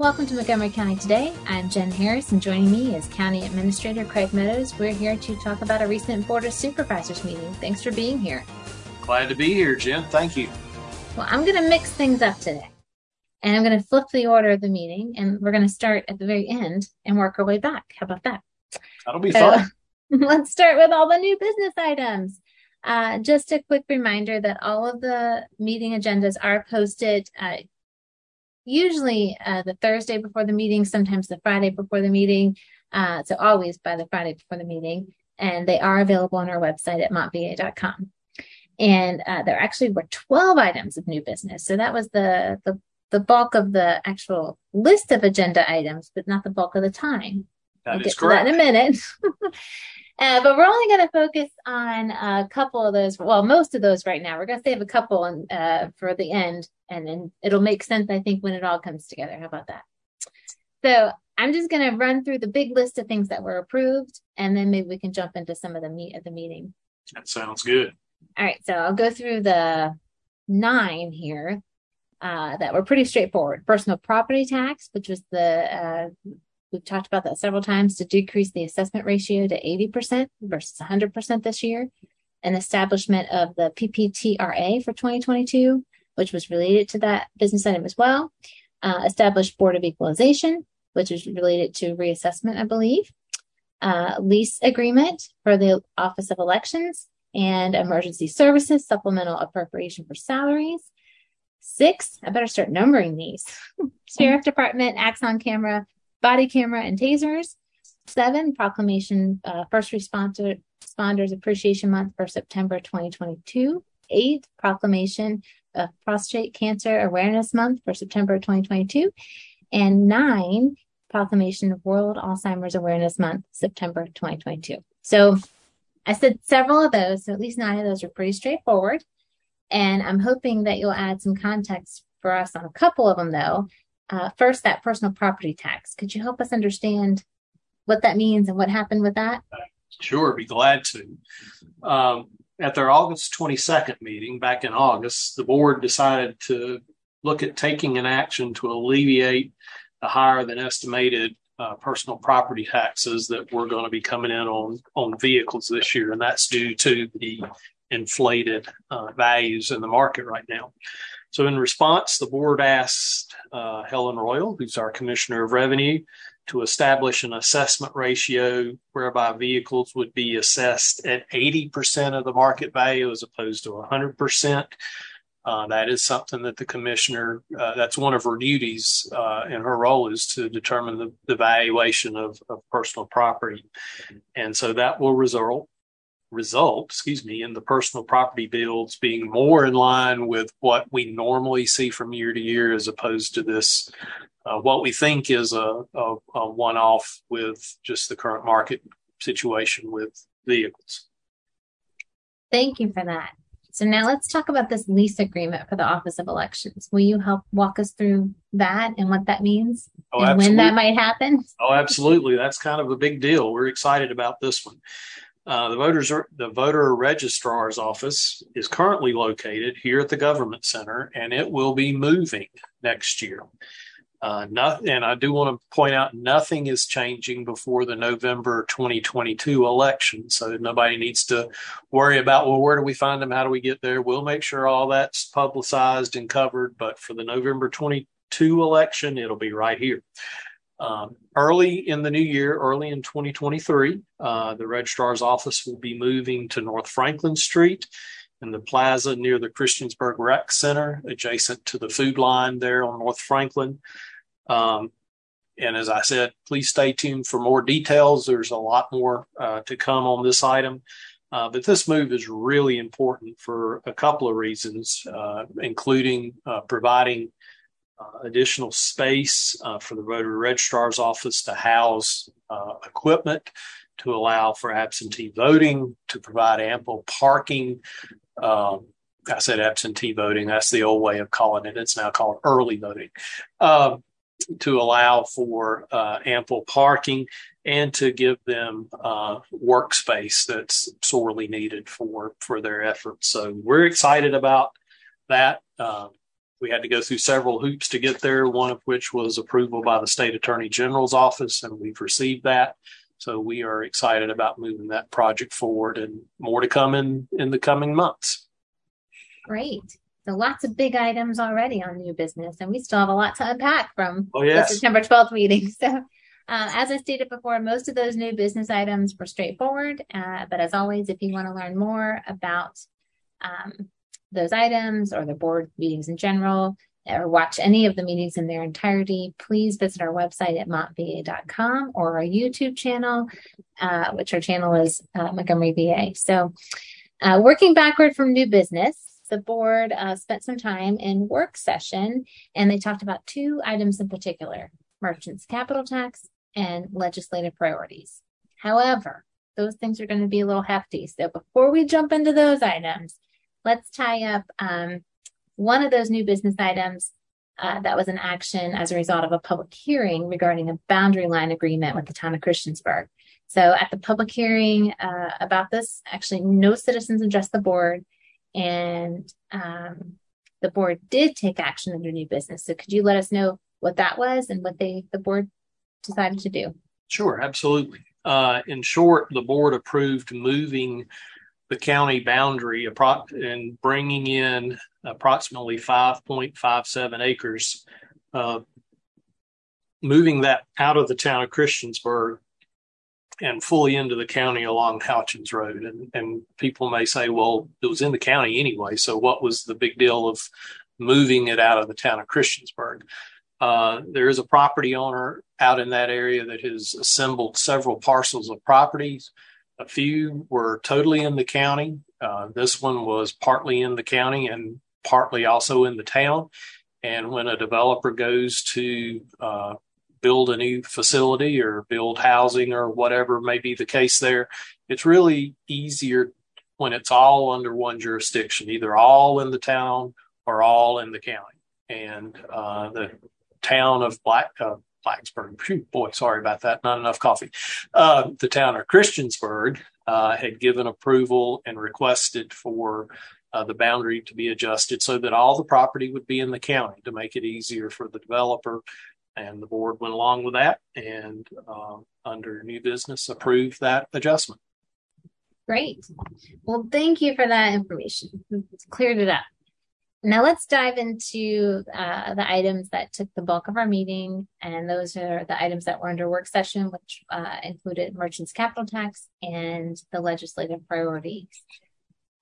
Welcome to Montgomery County Today. I'm Jen Harris, and joining me is County Administrator Craig Meadows. We're here to talk about a recent Board of Supervisors meeting. Thanks for being here. Glad to be here, Jen. Thank you. Well, I'm going to mix things up today, and I'm going to flip the order of the meeting, and we're going to start at the very end and work our way back. How about that? That'll be fun. Let's start with all the new business items. Just a quick reminder that all of the meeting agendas are posted usually the Thursday before the meeting, sometimes the Friday before the meeting, so always by the Friday before the meeting, and they are available on our website at montva.com. And there actually were 12 items of new business, so that was the bulk of the actual list of agenda items, but not the bulk of the time. That is correct. We'll get to that in a minute. But we're only going to focus on a couple of those, well, most of those right now. We're going to save a couple for the end, and then it'll make sense, I think, when it all comes together. How about that? So I'm just going to run through the big list of things that were approved, and then maybe we can jump into some of the meat of the meeting. That sounds good. All right, so I'll go through the 9 here that were pretty straightforward. Personal property tax, which was the... We've talked about that several times, to decrease the assessment ratio to 80% versus 100% this year, and establishment of the PPTRA for 2022, which was related to that business item as well. Established Board of Equalization, which is related to reassessment, I believe. Lease agreement for the Office of Elections and Emergency Services, supplemental appropriation for salaries. 6, I better start numbering these. Sheriff Department, Axon Camera, body camera and tasers. 7, proclamation first responders appreciation month for September 2022. 8, proclamation of prostate cancer awareness month for September 2022. And 9, proclamation of World Alzheimer's Awareness Month, September 2022. So I said several of those, so at least 9 of those are pretty straightforward. And I'm hoping that you'll add some context for us on a couple of them, though. First, that personal property tax. Could you help us understand what that means and what happened with that? Sure, be glad to. At their August 22nd meeting back in August, the board decided to look at taking an action to alleviate the higher than estimated personal property taxes that were going to be coming in on vehicles this year, and that's due to the inflated values in the market right now. So in response, the board asked Helen Royal, who's our Commissioner of Revenue, to establish an assessment ratio whereby vehicles would be assessed at 80% of the market value as opposed to 100%. That is something that the Commissioner, that's one of her duties in her role, is to determine the valuation of personal property. And so that will result in the personal property bills being more in line with what we normally see from year to year, as opposed to this, what we think is a one-off with just the current market situation with vehicles. Thank you for that. So now let's talk about this lease agreement for the Office of Elections. Will you help walk us through that and what that means and when that might happen? Oh, absolutely. That's kind of a big deal. We're excited about this one. The Voter Registrar's Office is currently located here at the Government Center, and it will be moving next year. And I do want to point out, nothing is changing before the November 2022 election, so nobody needs to worry about, well, where do we find them? How do we get there? We'll make sure all that's publicized and covered, but for the November 22 election, it'll be right here. Early in the new year, early in 2023, the Registrar's Office will be moving to North Franklin Street in the plaza near the Christiansburg Rec Center, adjacent to the food line there on North Franklin. And as I said, please stay tuned for more details. There's a lot more to come on this item. But this move is really important for a couple of reasons, including providing additional space for the Voter Registrar's Office to house equipment to allow for absentee voting, to provide ample parking. I said absentee voting, that's the old way of calling it. It's now called early voting, to allow for ample parking, and to give them workspace that's sorely needed for their efforts. So we're excited about that. We had to go through several hoops to get there, one of which was approval by the state attorney general's office, and we've received that. So we are excited about moving that project forward, and more to come in the coming months. Great. So lots of big items already on new business, and we still have a lot to unpack from the September 12th meeting. So as I stated before, most of those new business items were straightforward. But as always, if you want to learn more about those items or the board meetings in general, or watch any of the meetings in their entirety, please visit our website at montva.com or our YouTube channel, which our channel is Montgomery VA. So working backward from new business, the board spent some time in work session, and they talked about two items in particular, merchants' capital tax and legislative priorities. However, those things are going to be a little hefty. So before we jump into those items, let's tie up one of those new business items that was an action as a result of a public hearing regarding a boundary line agreement with the town of Christiansburg. So at the public hearing about this, actually no citizens addressed the board, and the board did take action under new business. So could you let us know what that was and what the board decided to do? Sure, absolutely. In short, the board approved moving the county boundary and bringing in approximately 5.57 acres, moving that out of the town of Christiansburg and fully into the county along Houchins Road. And people may say, well, it was in the county anyway, so what was the big deal of moving it out of the town of Christiansburg? There is a property owner out in that area that has assembled several parcels of properties. A few were totally in the county. This one was partly in the county and partly also in the town. And when a developer goes to build a new facility or build housing or whatever may be the case there, it's really easier when it's all under one jurisdiction, either all in the town or all in the county. And the town of Blacksburg, boy, sorry about that, not enough coffee. The town of Christiansburg had given approval and requested for the boundary to be adjusted so that all the property would be in the county to make it easier for the developer. And the board went along with that and under new business approved that adjustment. Great. Well, thank you for that information. It's cleared it up. Now let's dive into the items that took the bulk of our meeting, and those are the items that were under work session, which included merchants' capital tax and the legislative priorities.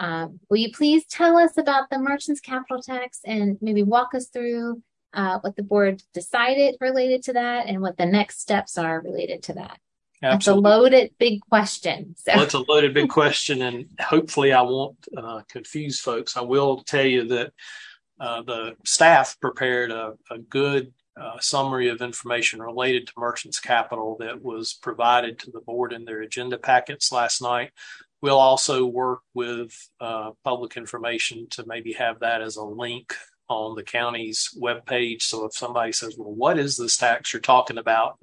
Will you please tell us about the merchants' capital tax and maybe walk us through what the board decided related to that and what the next steps are related to that? Absolutely. That's a loaded big question. So. Well, it's a loaded big question, and hopefully I won't confuse folks. I will tell you that the staff prepared a good summary of information related to Merchant's Capital that was provided to the board in their agenda packets last night. We'll also work with public information to maybe have that as a link on the county's webpage. So if somebody says, well, what is this tax you're talking about?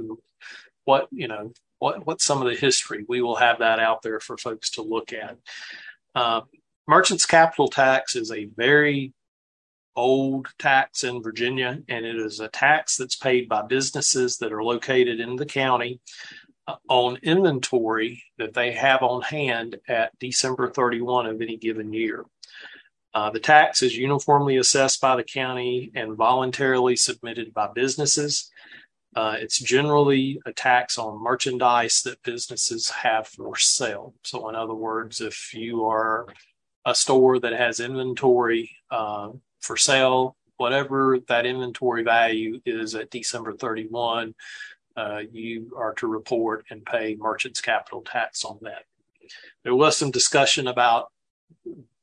What, you know, what's some of the history? We will have that out there for folks to look at. Merchant's Capital Tax is a very old tax in Virginia, and it is a tax that's paid by businesses that are located in the county on inventory that they have on hand at December 31 of any given year. The tax is uniformly assessed by the county and voluntarily submitted by businesses. It's generally a tax on merchandise that businesses have for sale. So in other words, if you are a store that has inventory for sale, whatever that inventory value is at December 31, you are to report and pay merchant's capital tax on that. There was some discussion about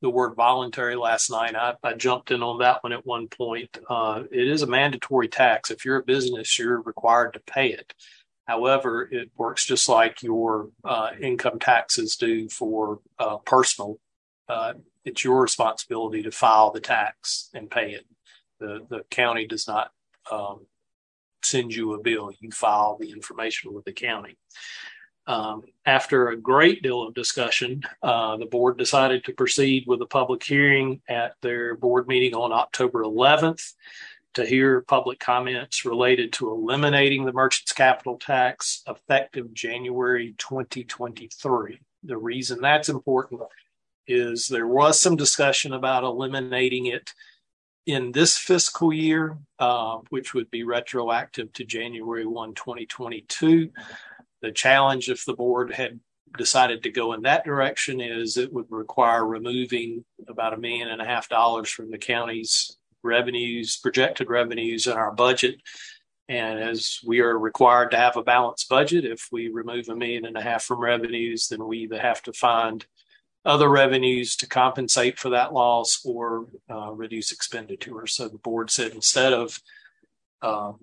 the word voluntary last night. I jumped in on that one at one point. It is a mandatory tax. If you're a business, you're required to pay it. However, it works just like your income taxes do for personal. It's your responsibility to file the tax and pay it. The county does not send you a bill. You file the information with the county. After a great deal of discussion, the board decided to proceed with a public hearing at their board meeting on October 11th to hear public comments related to eliminating the merchant's capital tax effective January 2023. The reason that's important is there was some discussion about eliminating it in this fiscal year, which would be retroactive to January 1, 2022. The challenge, if the board had decided to go in that direction, is it would require removing about $1.5 million from the county's revenues, projected revenues in our budget. And as we are required to have a balanced budget, if we remove $1.5 million from revenues, then we either have to find other revenues to compensate for that loss or reduce expenditure. So the board said instead of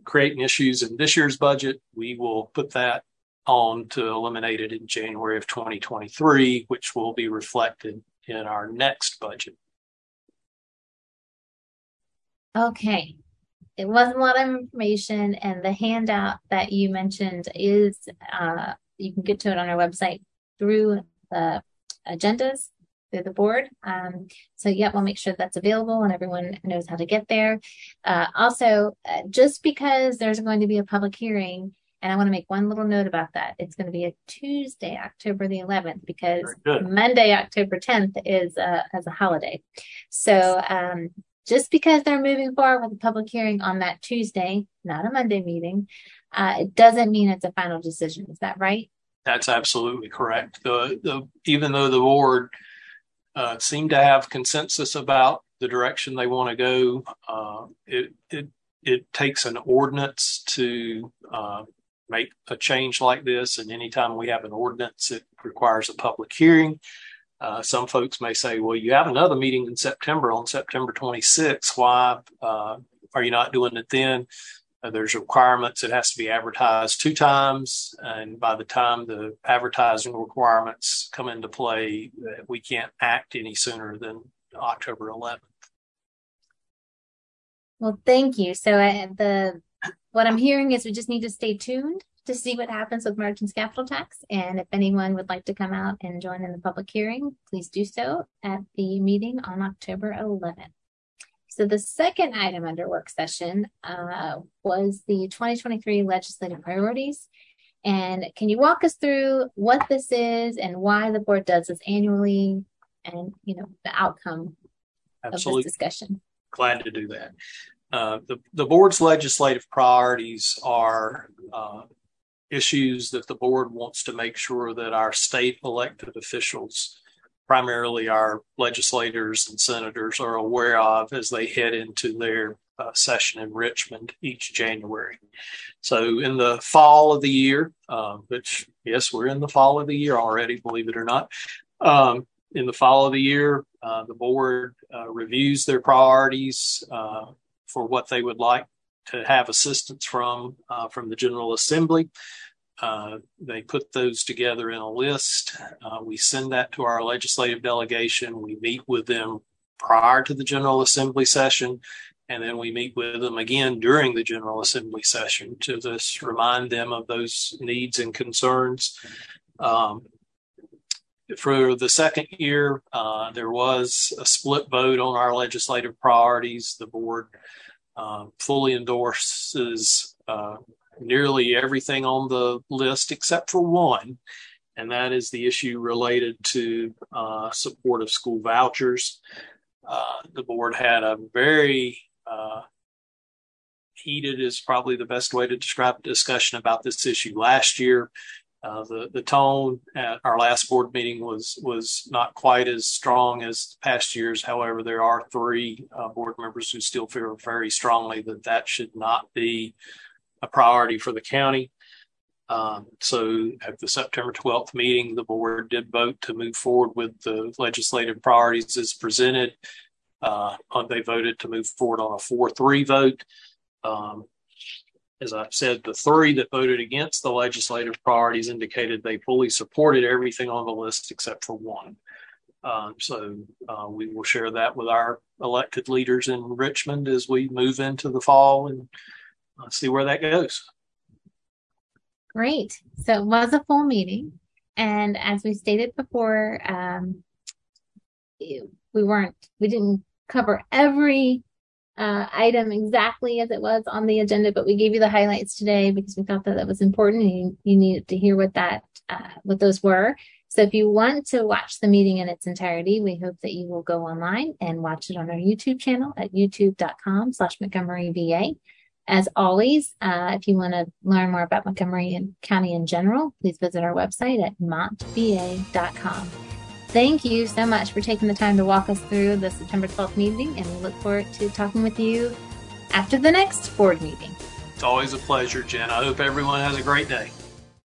creating issues in this year's budget, we will put that on to eliminate it in January of 2023, which will be reflected in our next budget. Okay. It wasn't a lot of information, and the handout that you mentioned is, you can get to it on our website through the agendas, through the board. So we'll make sure that's available and everyone knows how to get there. Also, just because there's going to be a public hearing, and I want to make one little note about that. It's going to be a Tuesday, October the 11th, because Monday, October 10th is as a holiday. So just because they're moving forward with a public hearing on that Tuesday, not a Monday meeting, it doesn't mean it's a final decision. Is that right? That's absolutely correct. Even though the board seemed to have consensus about the direction they want to go, it takes an ordinance to make a change like this. And anytime we have an ordinance, it requires a public hearing. Some folks may say, well, you have another meeting in September on September 26th. Why are you not doing it then? There's requirements. It has to be advertised 2 times. And by the time the advertising requirements come into play, we can't act any sooner than October 11th. Well, thank you. So what I'm hearing is we just need to stay tuned to see what happens with merchant's capital tax. And if anyone would like to come out and join in the public hearing, please do so at the meeting on October 11th. So the second item under work session was the 2023 legislative priorities. And can you walk us through what this is and why the board does this annually and, the outcome Absolutely. Of this discussion? Glad to do that. The board's legislative priorities are issues that the board wants to make sure that our state elected officials, primarily our legislators and senators, are aware of as they head into their session in Richmond each January. So in the fall of the year, which, yes, we're in the fall of the year already, believe it or not. In the fall of the year, the board reviews their priorities for what they would like to have assistance from the General Assembly. They put those together in a list. We send that to our legislative delegation. We meet with them prior to the General Assembly session, and then we meet with them again during the General Assembly session to just remind them of those needs and concerns. For the second year, there was a split vote on our legislative priorities. The board fully endorses nearly everything on the list except for one, and that is the issue related to support of school vouchers. The board had a very heated, is probably the best way to describe, discussion about this issue last year. The tone at our last board meeting was not quite as strong as past years. However, there are 3 board members who still feel very strongly that should not be a priority for the county. So at the September 12th meeting, the board did vote to move forward with the legislative priorities as presented. They voted to move forward on a 4-3 vote. As I've said, the 3 that voted against the legislative priorities indicated they fully supported everything on the list except for one. So we will share that with our elected leaders in Richmond as we move into the fall and see where that goes. Great. So it was a full meeting. And as we stated before, we didn't cover every item exactly as it was on the agenda, but we gave you the highlights today because we thought that that was important and you needed to hear what those were. So if you want to watch the meeting in its entirety, we hope that you will go online and watch it on our YouTube channel at youtube.com/Montgomery VA. As always, if you want to learn more about Montgomery County in general, please visit our website at montva.com. Thank you so much for taking the time to walk us through the September 12th meeting, and we look forward to talking with you after the next board meeting. It's always a pleasure, Jen. I hope everyone has a great day.